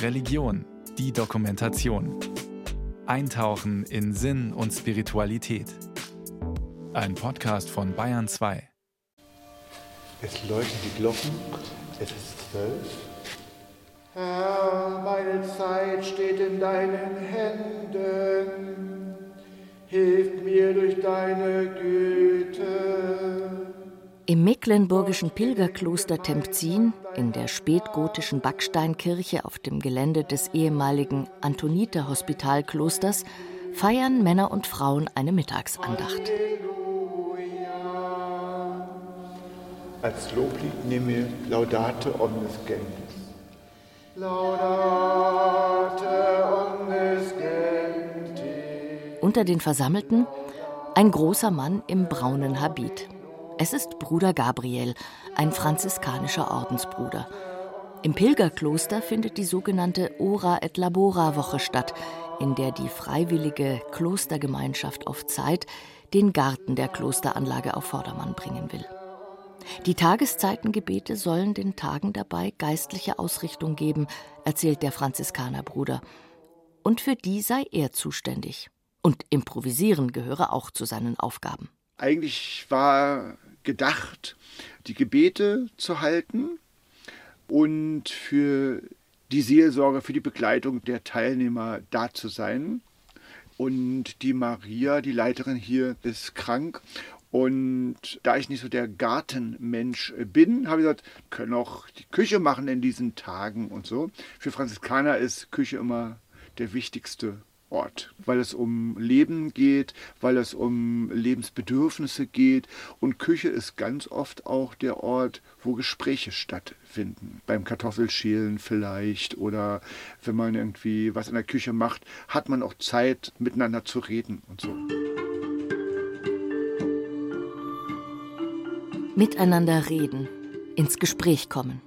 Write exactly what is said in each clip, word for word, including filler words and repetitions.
Religion, die Dokumentation. Eintauchen in Sinn und Spiritualität. Ein Podcast von Bayern zwei. Es läuten die Glocken, es ist zwölf. Herr, meine Zeit steht in deinen Händen. Hilf mir durch deine Güte. Im mecklenburgischen Pilgerkloster Tempzin, in der spätgotischen Backsteinkirche auf dem Gelände des ehemaligen Antoniter-Hospitalklosters, feiern Männer und Frauen eine Mittagsandacht. Halleluja. Als Loblied nehme Laudate Omnes Gentis. Laudate Omnes Gentis. Unter den Versammelten ein großer Mann im braunen Habit. Es ist Bruder Gabriel, ein franziskanischer Ordensbruder. Im Pilgerkloster findet die sogenannte Ora et Labora Woche statt, in der die freiwillige Klostergemeinschaft auf Zeit den Garten der Klosteranlage auf Vordermann bringen will. Die Tageszeitengebete sollen den Tagen dabei geistliche Ausrichtung geben, erzählt der Franziskanerbruder. Und für die sei er zuständig. Und Improvisieren gehöre auch zu seinen Aufgaben. Eigentlich war gedacht, die Gebete zu halten und für die Seelsorge, für die Begleitung der Teilnehmer da zu sein. Und die Maria, die Leiterin hier, ist krank. Und da ich nicht so der Gartenmensch bin, habe ich gesagt, wir können auch die Küche machen in diesen Tagen und so. Für Franziskaner ist Küche immer der wichtigste Ort, weil es um Leben geht, weil es um Lebensbedürfnisse geht. Und Küche ist ganz oft auch der Ort, wo Gespräche stattfinden. Beim Kartoffelschälen vielleicht oder wenn man irgendwie was in der Küche macht, hat man auch Zeit, miteinander zu reden und so. Miteinander reden, ins Gespräch kommen.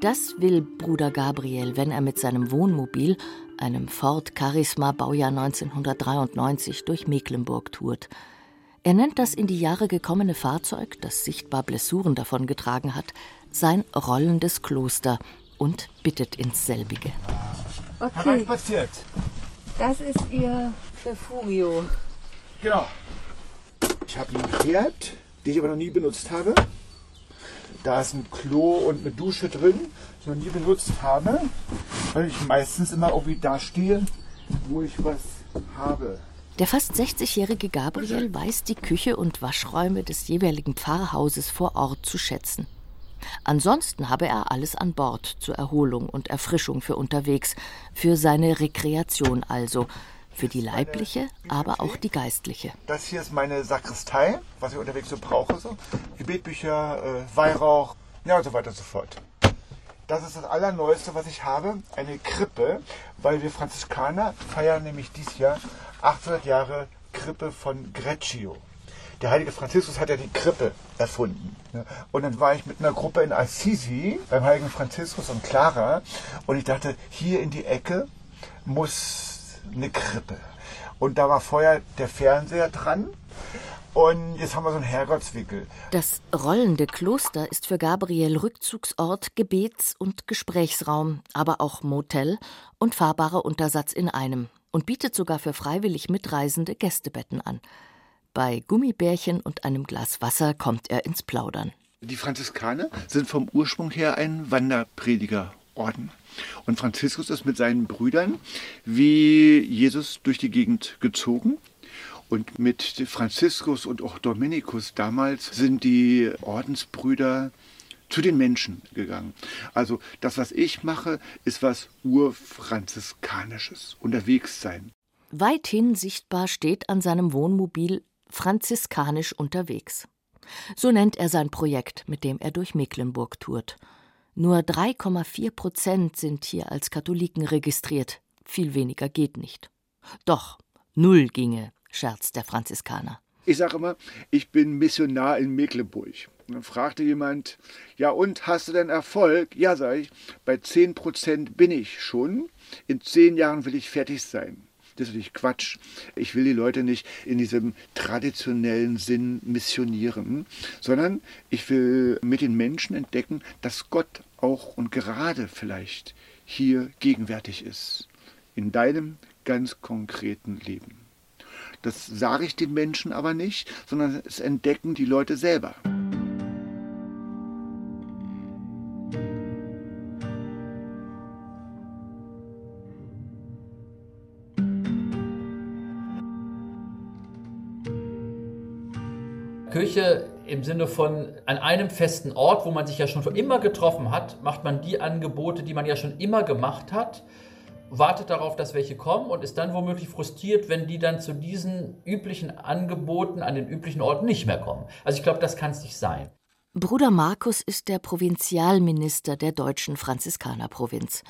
Das will Bruder Gabriel, wenn er mit seinem Wohnmobil, einem Ford Charisma Baujahr neunzehnhundertdreiundneunzig, durch Mecklenburg tourt. Er nennt das in die Jahre gekommene Fahrzeug, das sichtbar Blessuren davongetragen hat, sein rollendes Kloster und bittet ins selbige. Okay, was passiert? Das ist Ihr Refugio. Genau. Ich habe ein Pferd, den ich aber noch nie benutzt habe. Da ist ein Klo und eine Dusche drin, die ich noch nie benutzt habe, weil ich meistens immer irgendwie da stehe, wo ich was habe. Der fast sechzigjährige Gabriel weiß die Küche und Waschräume des jeweiligen Pfarrhauses vor Ort zu schätzen. Ansonsten habe er alles an Bord zur Erholung und Erfrischung für unterwegs, für seine Rekreation also, für die leibliche, aber auch die geistliche. Das hier ist meine Sakristei, was ich unterwegs so brauche. So. Gebetbücher, äh, Weihrauch, ja und so weiter und so fort. Das ist das Allerneueste, was ich habe, eine Krippe, weil wir Franziskaner feiern nämlich dieses Jahr achthundert Jahre Krippe von Greccio. Der heilige Franziskus hat ja die Krippe erfunden. Und dann war ich mit einer Gruppe in Assisi, beim heiligen Franziskus und Clara, und ich dachte, hier in die Ecke muss eine Krippe. Und da war vorher der Fernseher dran und jetzt haben wir so einen Herrgottswickel. Das rollende Kloster ist für Gabriel Rückzugsort, Gebets- und Gesprächsraum, aber auch Motel und fahrbarer Untersatz in einem und bietet sogar für freiwillig mitreisende Gästebetten an. Bei Gummibärchen und einem Glas Wasser kommt er ins Plaudern. Die Franziskaner sind vom Ursprung her ein Wanderpredigerorden. Und Franziskus ist mit seinen Brüdern wie Jesus durch die Gegend gezogen. Und mit Franziskus und auch Dominikus damals sind die Ordensbrüder zu den Menschen gegangen. Also das, was ich mache, ist was Urfranziskanisches, unterwegs sein. Weithin sichtbar steht an seinem Wohnmobil Franziskanisch unterwegs. So nennt er sein Projekt, mit dem er durch Mecklenburg tourt. Nur drei Komma vier Prozent sind hier als Katholiken registriert. Viel weniger geht nicht. Doch, null ginge, scherzt der Franziskaner. Ich sage immer, ich bin Missionar in Mecklenburg. Und dann fragte jemand, ja und, hast du denn Erfolg? Ja, sage ich, bei zehn Prozent bin ich schon. In zehn Jahren will ich fertig sein. Das ist natürlich Quatsch. Ich will die Leute nicht in diesem traditionellen Sinn missionieren, sondern ich will mit den Menschen entdecken, dass Gott auch und gerade vielleicht hier gegenwärtig ist. In deinem ganz konkreten Leben. Das sage ich den Menschen aber nicht, sondern es entdecken die Leute selber. Kirche im Sinne von an einem festen Ort, wo man sich ja schon immer getroffen hat, macht man die Angebote, die man ja schon immer gemacht hat, wartet darauf, dass welche kommen und ist dann womöglich frustriert, wenn die dann zu diesen üblichen Angeboten an den üblichen Orten nicht mehr kommen. Also ich glaube, das kann es nicht sein. Bruder Markus ist der Provinzialminister der deutschen Franziskanerprovinz.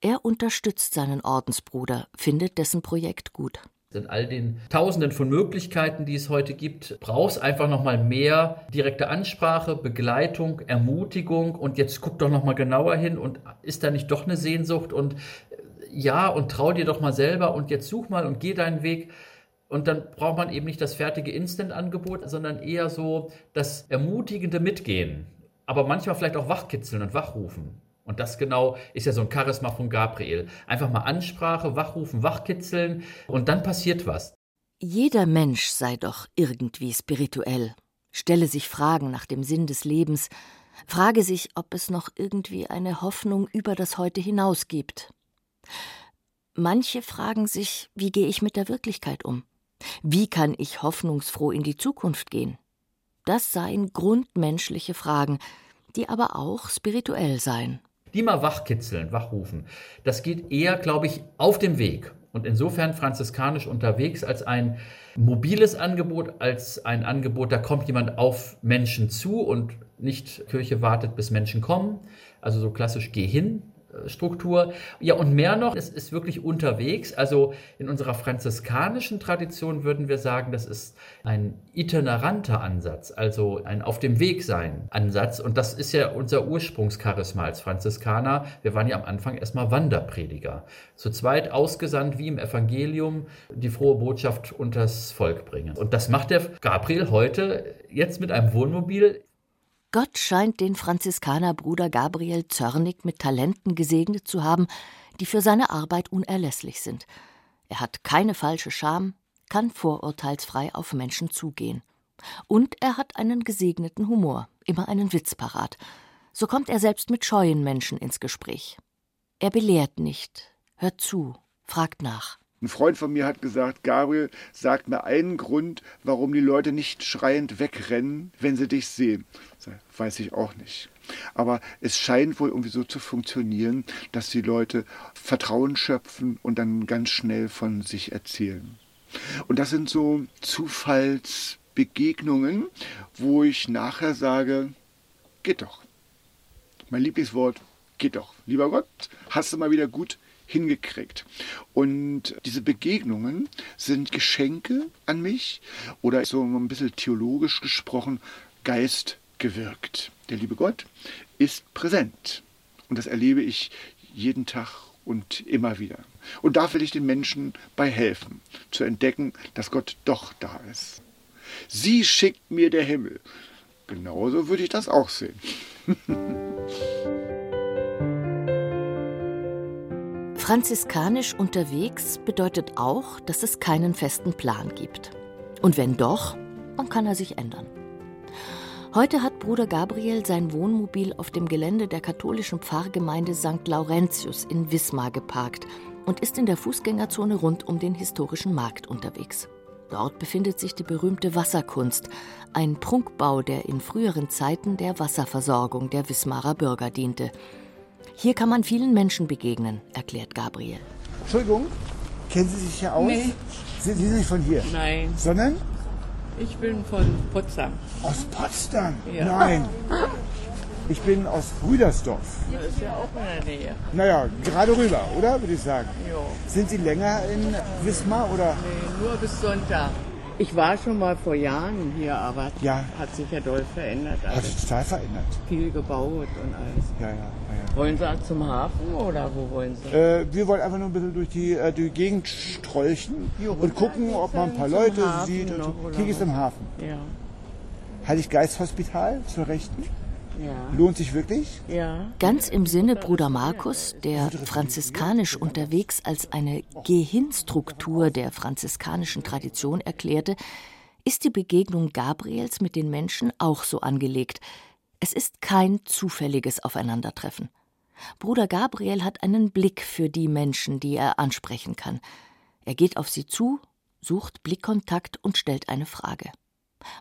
Er unterstützt seinen Ordensbruder, findet dessen Projekt gut. In all den Tausenden von Möglichkeiten, die es heute gibt, braucht es einfach nochmal mehr direkte Ansprache, Begleitung, Ermutigung und jetzt guck doch nochmal genauer hin und ist da nicht doch eine Sehnsucht und ja und trau dir doch mal selber und jetzt such mal und geh deinen Weg. Und dann braucht man eben nicht das fertige Instant-Angebot, sondern eher so das ermutigende Mitgehen, aber manchmal vielleicht auch wachkitzeln und wachrufen. Und das genau ist ja so ein Charisma von Gabriel. Einfach mal Ansprache, wachrufen, wachkitzeln und dann passiert was. Jeder Mensch sei doch irgendwie spirituell, stelle sich Fragen nach dem Sinn des Lebens, frage sich, ob es noch irgendwie eine Hoffnung über das Heute hinaus gibt. Manche fragen sich, wie gehe ich mit der Wirklichkeit um? Wie kann ich hoffnungsfroh in die Zukunft gehen? Das seien grundmenschliche Fragen, die aber auch spirituell seien. Die mal wachkitzeln, wachrufen. Das geht eher, glaube ich, auf dem Weg. Und insofern franziskanisch unterwegs als ein mobiles Angebot, als ein Angebot, da kommt jemand auf Menschen zu und nicht Kirche wartet, bis Menschen kommen. Also so klassisch geh hin Struktur. Ja, und mehr noch, es ist wirklich unterwegs. Also in unserer franziskanischen Tradition würden wir sagen, das ist ein itineranter Ansatz, also ein auf dem Weg sein Ansatz. Und das ist ja unser Ursprungscharisma als Franziskaner. Wir waren ja am Anfang erstmal Wanderprediger. Zu zweit ausgesandt, wie im Evangelium, die frohe Botschaft unters Volk bringen. Und das macht der Gabriel heute jetzt mit einem Wohnmobil. Gott scheint den Franziskanerbruder Gabriel Zörnig mit Talenten gesegnet zu haben, die für seine Arbeit unerlässlich sind. Er hat keine falsche Scham, kann vorurteilsfrei auf Menschen zugehen. Und er hat einen gesegneten Humor, immer einen Witz parat. So kommt er selbst mit scheuen Menschen ins Gespräch. Er belehrt nicht, hört zu, fragt nach. Ein Freund von mir hat gesagt, Gabriel, sag mir einen Grund, warum die Leute nicht schreiend wegrennen, wenn sie dich sehen. Weiß ich auch nicht. Aber es scheint wohl irgendwie so zu funktionieren, dass die Leute Vertrauen schöpfen und dann ganz schnell von sich erzählen. Und das sind so Zufallsbegegnungen, wo ich nachher sage, geht doch. Mein Lieblingswort, geht doch. Lieber Gott, hast du mal wieder gut hingekriegt. Und diese Begegnungen sind Geschenke an mich oder so ein bisschen theologisch gesprochen, Geist gewirkt. Der liebe Gott ist präsent. Und das erlebe ich jeden Tag und immer wieder. Und da will ich den Menschen bei helfen, zu entdecken, dass Gott doch da ist. Sie schickt mir der Himmel. Genauso würde ich das auch sehen. Franziskanisch unterwegs bedeutet auch, dass es keinen festen Plan gibt. Und wenn doch, dann kann er sich ändern. Heute hat Bruder Gabriel sein Wohnmobil auf dem Gelände der katholischen Pfarrgemeinde Sankt Laurentius in Wismar geparkt und ist in der Fußgängerzone rund um den historischen Markt unterwegs. Dort befindet sich die berühmte Wasserkunst, ein Prunkbau, der in früheren Zeiten der Wasserversorgung der Wismarer Bürger diente. Hier kann man vielen Menschen begegnen, erklärt Gabriel. Entschuldigung, kennen Sie sich hier aus? Nee. Sind Sie nicht von hier? Nein. Sondern? Ich bin von Potsdam. Aus Potsdam? Ja. Nein. Ich bin aus Rüdersdorf. Das ist ja auch in der Nähe. Naja, gerade rüber, oder? Würde ich sagen. Jo. Sind Sie länger in Wismar, oder? Nee, nur bis Sonntag. Ich war schon mal vor Jahren hier, aber ja, hat sich ja doll verändert. Alles. Hat sich total verändert. Viel gebaut und alles. Ja, ja, ja. Wollen Sie auch zum Hafen oder wo wollen Sie? Äh, wir wollen einfach nur ein bisschen durch die, äh, die Gegend strolchen jo, und gucken, ob man ein paar Leute Hafen sieht. Krieg ist im Hafen. Ja. Heiliggeist-Hospital zur Rechten. Ja. Lohnt sich wirklich? Ja. Ganz im Sinne Bruder Markus, der franziskanisch unterwegs als eine Geh-Hin-Struktur der franziskanischen Tradition erklärte, ist die Begegnung Gabriels mit den Menschen auch so angelegt. Es ist kein zufälliges Aufeinandertreffen. Bruder Gabriel hat einen Blick für die Menschen, die er ansprechen kann. Er geht auf sie zu, sucht Blickkontakt und stellt eine Frage.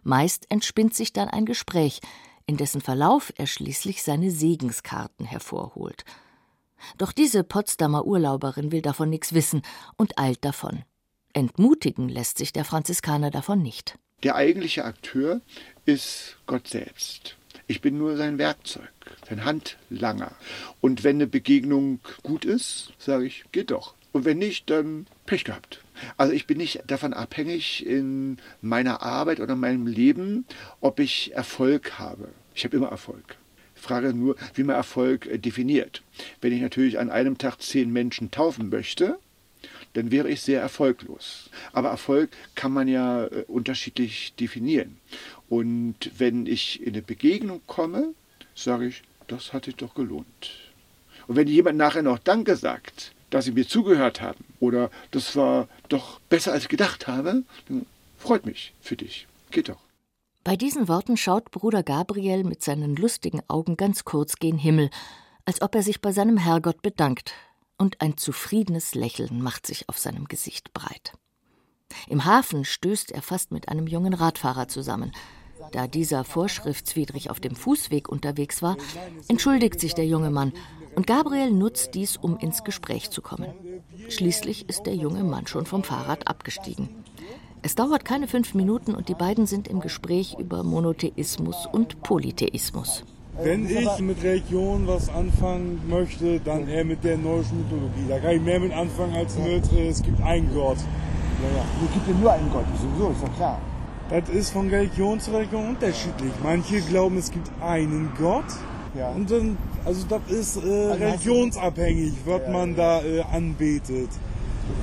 Meist entspinnt sich dann ein Gespräch, in dessen Verlauf er schließlich seine Segenskarten hervorholt. Doch diese Potsdamer Urlauberin will davon nichts wissen und eilt davon. Entmutigen lässt sich der Franziskaner davon nicht. Der eigentliche Akteur ist Gott selbst. Ich bin nur sein Werkzeug, sein Handlanger. Und wenn eine Begegnung gut ist, sage ich, geht doch. Und wenn nicht, dann Pech gehabt. Also ich bin nicht davon abhängig in meiner Arbeit oder meinem Leben, ob ich Erfolg habe. Ich habe immer Erfolg. Ich frage nur, wie man Erfolg definiert. Wenn ich natürlich an einem Tag zehn Menschen taufen möchte, dann wäre ich sehr erfolglos. Aber Erfolg kann man ja unterschiedlich definieren. Und wenn ich in eine Begegnung komme, sage ich, das hat sich doch gelohnt. Und wenn jemand nachher noch Danke sagt, dass sie mir zugehört haben oder das war doch besser, als ich gedacht habe, dann freut mich für dich. Geht doch. Bei diesen Worten schaut Bruder Gabriel mit seinen lustigen Augen ganz kurz gen Himmel, als ob er sich bei seinem Herrgott bedankt, und ein zufriedenes Lächeln macht sich auf seinem Gesicht breit. Im Hafen stößt er fast mit einem jungen Radfahrer zusammen. Da dieser vorschriftswidrig auf dem Fußweg unterwegs war, entschuldigt sich der junge Mann und Gabriel nutzt dies, um ins Gespräch zu kommen. Schließlich ist der junge Mann schon vom Fahrrad abgestiegen. Es dauert keine fünf Minuten und die beiden sind im Gespräch über Monotheismus und Polytheismus. Wenn ich mit Religion was anfangen möchte, dann eher mit der nordischen Mythologie. Da kann ich mehr mit anfangen als mit, es gibt einen Gott. Ja, ja. Es gibt ja nur einen Gott, sowieso, ist doch klar. Das ist von Religion zu Religion unterschiedlich. Manche glauben, es gibt einen Gott. Ja. Und dann, also das ist äh, also religionsabhängig, was ja, man ja. da äh, anbetet.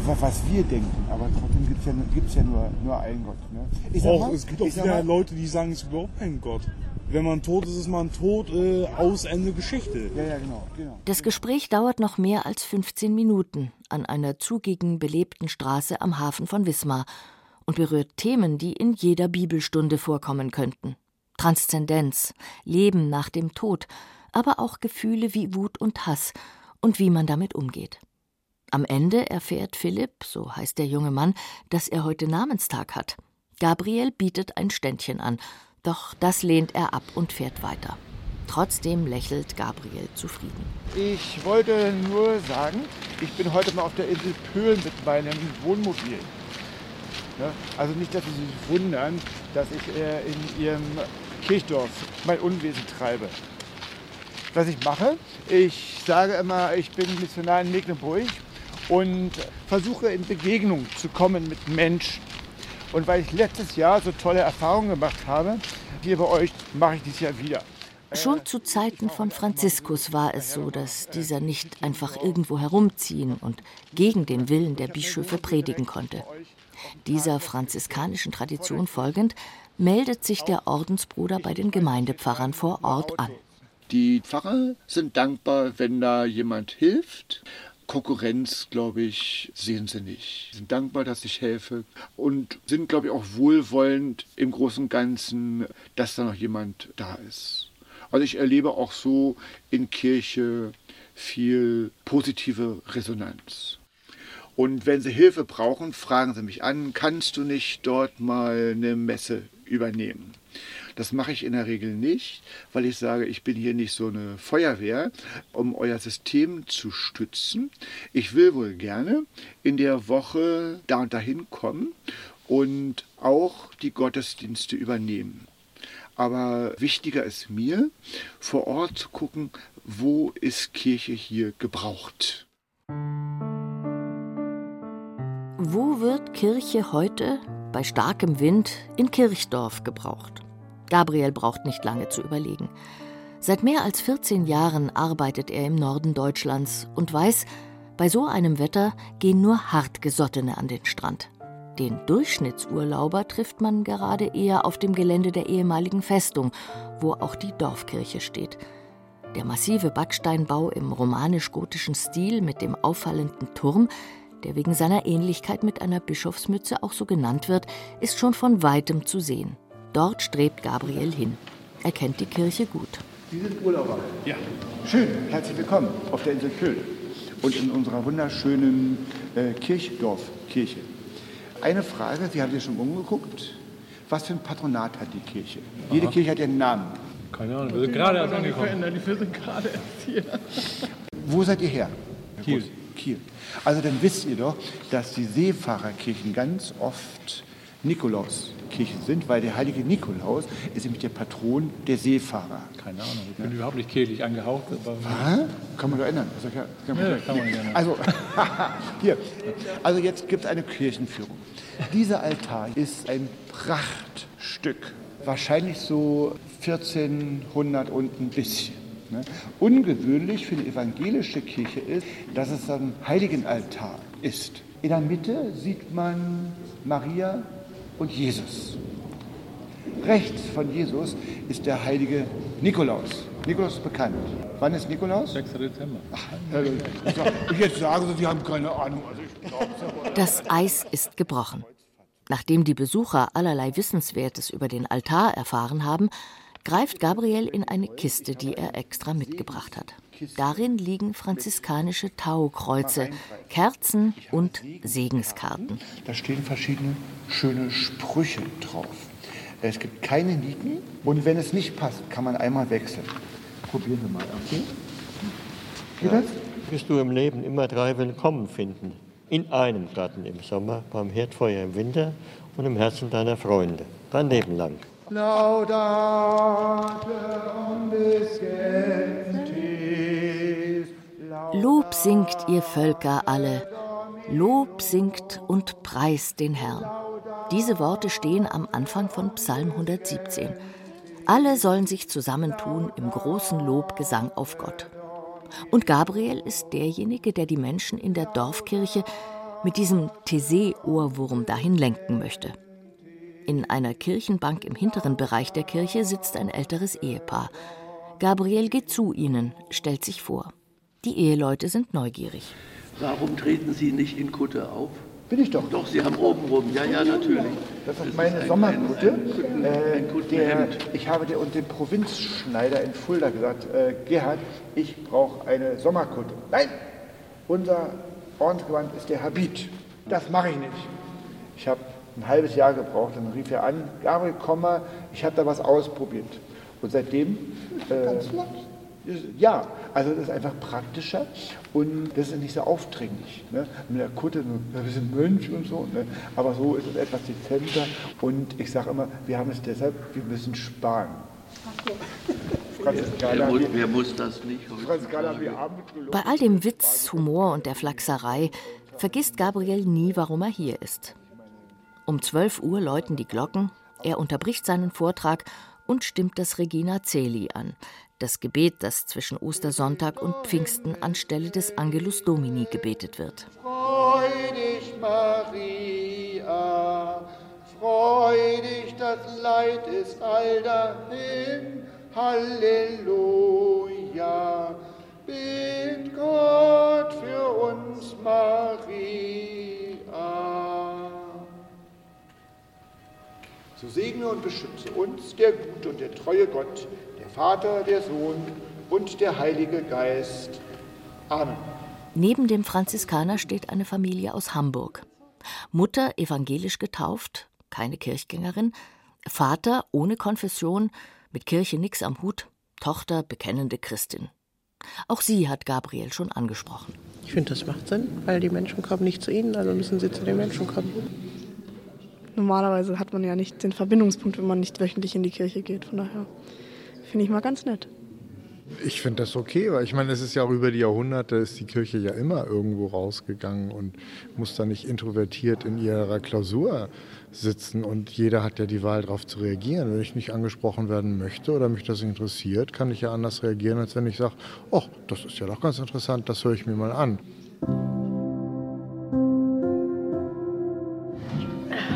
Was wir denken, aber trotzdem gibt es ja, gibt's ja nur, nur einen Gott. Ne? Ich sag mal, es gibt auch wieder Leute, die sagen, es gibt überhaupt keinen Gott. Wenn man tot ist, ist man tot, äh, aus, Ende Geschichte. Ja, ja, genau, genau. Das Gespräch dauert noch mehr als fünfzehn Minuten an einer zugigen, belebten Straße am Hafen von Wismar. Und berührt Themen, die in jeder Bibelstunde vorkommen könnten. Transzendenz, Leben nach dem Tod, aber auch Gefühle wie Wut und Hass und wie man damit umgeht. Am Ende erfährt Philipp, so heißt der junge Mann, dass er heute Namenstag hat. Gabriel bietet ein Ständchen an, doch das lehnt er ab und fährt weiter. Trotzdem lächelt Gabriel zufrieden. Ich wollte nur sagen, ich bin heute mal auf der Insel Pöhl mit meinem Wohnmobil. Also nicht, dass Sie sich wundern, dass ich äh, in Ihrem Kirchdorf mein Unwesen treibe. Was ich mache, ich sage immer, ich bin Missionar in Mecklenburg und versuche in Begegnung zu kommen mit Menschen. Und weil ich letztes Jahr so tolle Erfahrungen gemacht habe, hier bei euch, mache ich dies Jahr wieder. Schon zu Zeiten von Franziskus war es so, dass dieser nicht einfach irgendwo herumziehen und gegen den Willen der Bischöfe predigen konnte. Dieser franziskanischen Tradition folgend meldet sich der Ordensbruder bei den Gemeindepfarrern vor Ort an. Die Pfarrer sind dankbar, wenn da jemand hilft. Konkurrenz, glaube ich, sehen sie nicht. Sie sind dankbar, dass ich helfe und sind, glaube ich, auch wohlwollend im Großen und Ganzen, dass da noch jemand da ist. Also ich erlebe auch so in Kirche viel positive Resonanz. Und wenn Sie Hilfe brauchen, fragen Sie mich an, kannst du nicht dort mal eine Messe übernehmen? Das mache ich in der Regel nicht, weil ich sage, ich bin hier nicht so eine Feuerwehr, um euer System zu stützen. Ich will wohl gerne in der Woche da und dahin kommen und auch die Gottesdienste übernehmen. Aber wichtiger ist mir, vor Ort zu gucken, wo ist Kirche hier gebraucht. Wo wird Kirche heute bei starkem Wind in Kirchdorf gebraucht. Gabriel braucht nicht lange zu überlegen. Seit mehr als vierzehn Jahren arbeitet er im Norden Deutschlands und weiß, bei so einem Wetter gehen nur Hartgesottene an den Strand. Den Durchschnittsurlauber trifft man gerade eher auf dem Gelände der ehemaligen Festung, wo auch die Dorfkirche steht. Der massive Backsteinbau im romanisch-gotischen Stil mit dem auffallenden Turm, der wegen seiner Ähnlichkeit mit einer Bischofsmütze auch so genannt wird, ist schon von Weitem zu sehen. Dort strebt Gabriel hin. Er kennt die Kirche gut. Sie sind Urlauber? Ja. Schön, herzlich willkommen auf der Insel Pöhl und in unserer wunderschönen äh, Kirchdorfkirche. Eine Frage, Sie haben sich schon umgeguckt. Was für ein Patronat hat die Kirche? Aha. Jede Kirche hat ihren Namen. Keine Ahnung, wir sind gerade erst angekommen. Wir sind gerade erst hier. Wo seid ihr her? Kiel. Kiel. Also dann wisst ihr doch, dass die Seefahrerkirchen ganz oft Nikolauskirchen sind, weil der heilige Nikolaus ist nämlich der Patron der Seefahrer. Keine Ahnung, ich bin ja überhaupt nicht kirchlich angehaucht. Aber kann man doch ändern. Also, kann man ja, kann man ändern. Also, hier. Also jetzt gibt es eine Kirchenführung. Dieser Altar ist ein Prachtstück. Wahrscheinlich so vierzehnhundert und ein bisschen. Ne? Ungewöhnlich für die evangelische Kirche ist, dass es ein Heiligenaltar ist. In der Mitte sieht man Maria und Jesus. Rechts von Jesus ist der heilige Nikolaus. Nikolaus ist bekannt. Wann ist Nikolaus? sechster Dezember. Ach, also, ich, sag, ich jetzt sage, Sie haben keine Ahnung. Also ich glaub's aber. Das Eis ist gebrochen. Nachdem die Besucher allerlei Wissenswertes über den Altar erfahren haben, greift Gabriel in eine Kiste, die er extra mitgebracht hat. Darin liegen franziskanische Taukreuze, Kerzen und Segenskarten. Da stehen verschiedene schöne Sprüche drauf. Es gibt keine Nieten und wenn es nicht passt, kann man einmal wechseln. Probieren wir mal. Okay? Geht das? Wirst du im Leben immer drei Willkommen finden. In einem Garten im Sommer, beim Herdfeuer im Winter und im Herzen deiner Freunde. Dein Leben lang. Laudate Omnes Gentis. Lob singt ihr Völker alle, Lob singt und preist den Herrn. Diese Worte stehen am Anfang von Psalm hundertsiebzehn. Alle sollen sich zusammentun im großen Lobgesang auf Gott. Und Gabriel ist derjenige, der die Menschen in der Dorfkirche mit diesem Taizé-Ohrwurm dahin lenken möchte. In einer Kirchenbank im hinteren Bereich der Kirche sitzt ein älteres Ehepaar. Gabriel geht zu ihnen, stellt sich vor. Die Eheleute sind neugierig. Warum treten Sie nicht in Kutte auf? Bin ich doch. Doch, Sie haben obenrum. Ja, ja, natürlich. Das ist meine das ist Sommerkutte. Ein, ein, ein Kutten, äh, der, ich habe der und dem Provinzschneider in Fulda gesagt, äh, Gerhard, ich brauche eine Sommerkutte. Nein, unser Ordensgewand ist der Habit. Das mache ich nicht. Ich habe ein halbes Jahr gebraucht. Dann rief er an, Gabriel, komm mal, ich habe da was ausprobiert. Und seitdem... Äh, Ganz nett. Ja, also das ist einfach praktischer und das ist nicht so aufdringlich. Ne? Mit der Kutte, ein bisschen Mönch und so, ne? Aber so ist es etwas dezenter und ich sage immer, wir haben es deshalb, wir müssen sparen. Franziskaner, wer, wer muss das nicht? Franziskaner, wir haben bei all dem Witz, Humor und der Flachserei vergisst Gabriel nie, warum er hier ist. Um zwölf Uhr läuten die Glocken, er unterbricht seinen Vortrag und stimmt das Regina Celi an. Das Gebet, das zwischen Ostersonntag und Pfingsten anstelle des Angelus Domini gebetet wird. Freu dich, Maria, freu dich, das Leid ist all dahin. Halleluja, bitt Gott für uns, Maria. So segne und beschütze uns der gute und der treue Gott, der Vater, der Sohn und der Heilige Geist. Amen. Neben dem Franziskaner steht eine Familie aus Hamburg. Mutter evangelisch getauft, keine Kirchgängerin, Vater ohne Konfession, mit Kirche nix am Hut, Tochter bekennende Christin. Auch sie hat Gabriel schon angesprochen. Ich finde, das macht Sinn, weil die Menschen kommen nicht zu ihnen, also müssen sie zu den Menschen kommen. Normalerweise hat man ja nicht den Verbindungspunkt, wenn man nicht wöchentlich in die Kirche geht, von daher finde ich mal ganz nett. Ich finde das okay, weil ich meine, es ist ja auch über die Jahrhunderte ist die Kirche ja immer irgendwo rausgegangen und muss da nicht introvertiert in ihrer Klausur sitzen und jeder hat ja die Wahl, darauf zu reagieren. Wenn ich nicht angesprochen werden möchte oder mich das interessiert, kann ich ja anders reagieren, als wenn ich sage, oh, das ist ja doch ganz interessant, das höre ich mir mal an.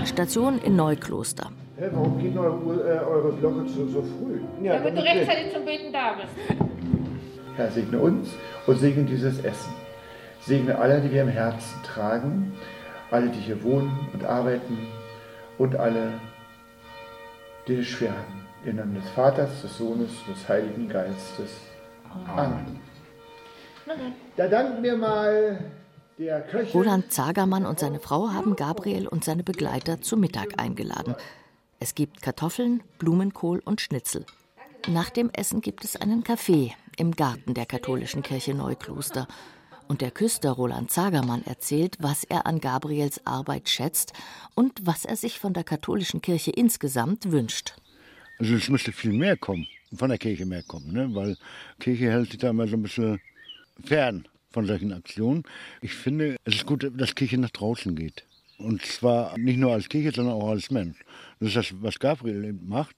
Station in Neukloster. Hä, hey, warum geht eure, eure Glocke so, so früh? Ja, ja, damit du rechtzeitig zum Beten da bist. Herr, segne uns und segne dieses Essen. Segne alle, die wir im Herzen tragen, alle, die hier wohnen und arbeiten und alle, die es schwer haben. Im Namen des Vaters, des Sohnes, des Heiligen Geistes. Amen. Amen. Da danken wir mal... Roland Zagermann und seine Frau haben Gabriel und seine Begleiter zu Mittag eingeladen. Es gibt Kartoffeln, Blumenkohl und Schnitzel. Nach dem Essen gibt es einen Kaffee im Garten der katholischen Kirche Neukloster. Und der Küster Roland Zagermann erzählt, was er an Gabriels Arbeit schätzt und was er sich von der katholischen Kirche insgesamt wünscht. Also es müsste viel mehr kommen, von der Kirche mehr kommen, ne? Weil Kirche hält sich da immer so ein bisschen fern von solchen Aktionen. Ich finde, es ist gut, dass Kirche nach draußen geht. Und zwar nicht nur als Kirche, sondern auch als Mensch. Das ist das, was Gabriel macht.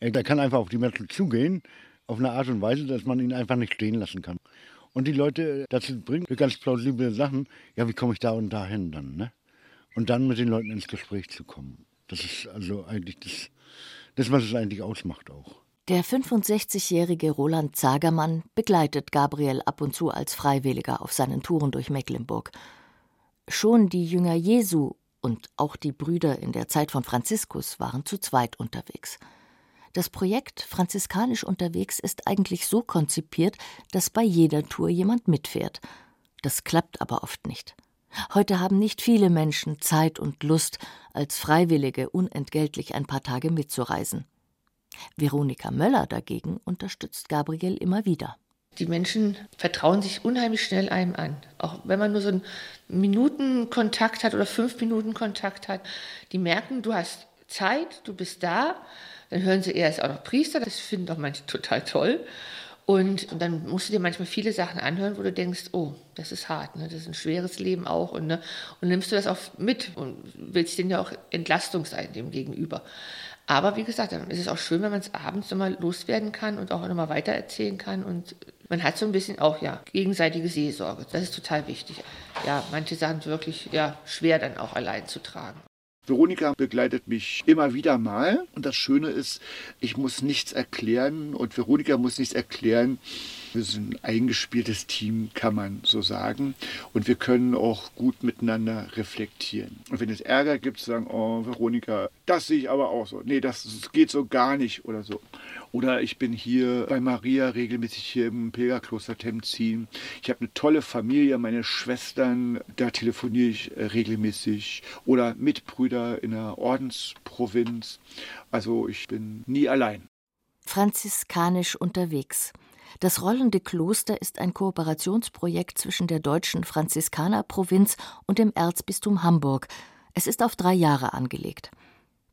Er kann einfach auf die Menschen zugehen, auf eine Art und Weise, dass man ihn einfach nicht stehen lassen kann. Und die Leute dazu bringen ganz plausible Sachen. Ja, wie komme ich da und da hin dann? Ne? Und dann mit den Leuten ins Gespräch zu kommen. Das ist also eigentlich das, das was es eigentlich ausmacht auch. Der fünfundsechzigjährige Roland Zagermann begleitet Gabriel ab und zu als Freiwilliger auf seinen Touren durch Mecklenburg. Schon die Jünger Jesu und auch die Brüder in der Zeit von Franziskus waren zu zweit unterwegs. Das Projekt Franziskanisch unterwegs ist eigentlich so konzipiert, dass bei jeder Tour jemand mitfährt. Das klappt aber oft nicht. Heute haben nicht viele Menschen Zeit und Lust, als Freiwillige unentgeltlich ein paar Tage mitzureisen. Veronika Möller dagegen unterstützt Gabriel immer wieder. Die Menschen vertrauen sich unheimlich schnell einem an. Auch wenn man nur so einen Minutenkontakt hat oder fünf Minuten Kontakt hat. Die merken, du hast Zeit, du bist da. Dann hören sie, er ist auch noch Priester. Das finden doch manche total toll. Und, und dann musst du dir manchmal viele Sachen anhören, wo du denkst, oh, das ist hart, ne? Das ist ein schweres Leben auch. Und, ne? Und nimmst du das auch mit und willst denen ja auch Entlastung sein dem Gegenüber. Aber wie gesagt, dann ist es auch schön, wenn man es abends nochmal loswerden kann und auch nochmal weitererzählen kann. Und man hat so ein bisschen auch, ja, gegenseitige Seelsorge. Das ist total wichtig. Ja, manche Sachen wirklich, ja, schwer dann auch allein zu tragen. Veronika begleitet mich immer wieder mal. Und das Schöne ist, ich muss nichts erklären und Veronika muss nichts erklären. Wir sind ein eingespieltes Team, kann man so sagen. Und wir können auch gut miteinander reflektieren. Und wenn es Ärger gibt, sagen, oh Veronika, das sehe ich aber auch so. Nee, das geht so gar nicht oder so. Oder ich bin hier bei Maria regelmäßig hier im Pilgerkloster Tempzin. Ich habe eine tolle Familie, meine Schwestern, da telefoniere ich regelmäßig. Oder Mitbrüder in der Ordensprovinz. Also ich bin nie allein. Franziskanisch unterwegs. Das rollende Kloster ist ein Kooperationsprojekt zwischen der deutschen Franziskanerprovinz und dem Erzbistum Hamburg. Es ist auf drei Jahre angelegt.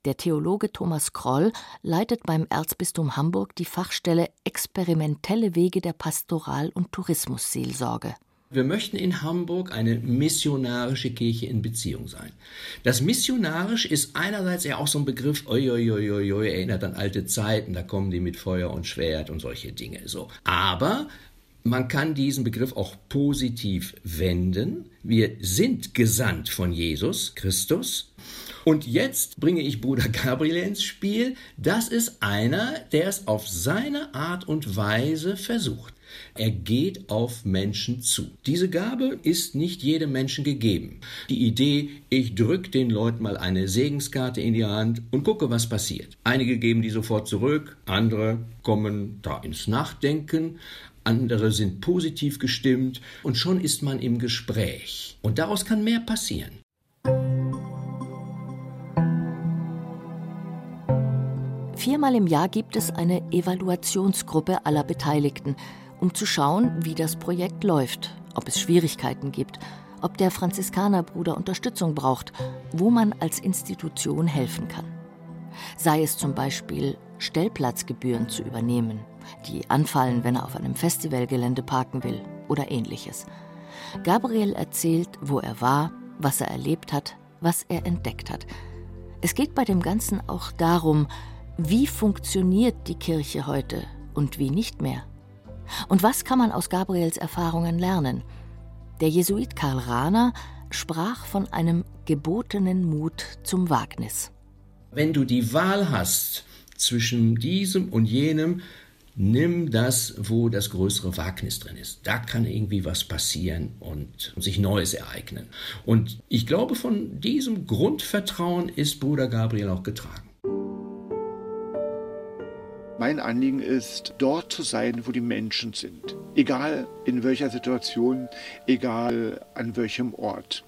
Der Theologe Thomas Kroll leitet beim Erzbistum Hamburg die Fachstelle Experimentelle Wege der Pastoral- und Tourismusseelsorge. Wir möchten in Hamburg eine missionarische Kirche in Beziehung sein. Das missionarisch ist einerseits ja auch so ein Begriff, oi, oi, oi, oi, oi, erinnert an alte Zeiten, da kommen die mit Feuer und Schwert und solche Dinge. So. Aber man kann diesen Begriff auch positiv wenden. Wir sind gesandt von Jesus Christus. Und jetzt bringe ich Bruder Gabriel ins Spiel. Das ist einer, der es auf seine Art und Weise versucht. Er geht auf Menschen zu. Diese Gabe ist nicht jedem Menschen gegeben. Die Idee, ich drücke den Leuten mal eine Segenskarte in die Hand und gucke, was passiert. Einige geben die sofort zurück, andere kommen da ins Nachdenken, andere sind positiv gestimmt und schon ist man im Gespräch. Und daraus kann mehr passieren. Viermal im Jahr gibt es eine Evaluationsgruppe aller Beteiligten, um zu schauen, wie das Projekt läuft, ob es Schwierigkeiten gibt, ob der Franziskanerbruder Unterstützung braucht, wo man als Institution helfen kann. sei es zum Beispiel Stellplatzgebühren zu übernehmen, die anfallen, wenn er auf einem Festivalgelände parken will oder Ähnliches. Gabriel erzählt, wo er war, was er erlebt hat, was er entdeckt hat. Es geht bei dem Ganzen auch darum, wie funktioniert die Kirche heute und wie nicht mehr? Und was kann man aus Gabriels Erfahrungen lernen? Der Jesuit Karl Rahner sprach von einem gebotenen Mut zum Wagnis. Wenn du die Wahl hast zwischen diesem und jenem, nimm das, wo das größere Wagnis drin ist. Da kann irgendwie was passieren und sich Neues ereignen. Und ich glaube, von diesem Grundvertrauen ist Bruder Gabriel auch getragen. Mein Anliegen ist, dort zu sein, wo die Menschen sind. Egal in welcher Situation, egal an welchem Ort.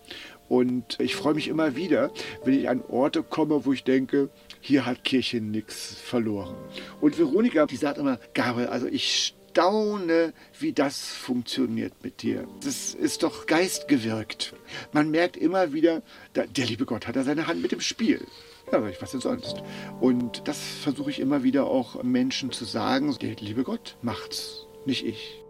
Und ich freue mich immer wieder, wenn ich an Orte komme, wo ich denke, hier hat Kirche nichts verloren. Und Veronika, die sagt immer, Gabriel, also ich staune, wie das funktioniert mit dir. Das ist doch geistgewirkt. Man merkt immer wieder, der liebe Gott hat da seine Hand mit dem Spiel. Ja, sag ich, was denn sonst? Und das versuche ich immer wieder auch Menschen zu sagen. Der liebe Gott macht's, nicht ich.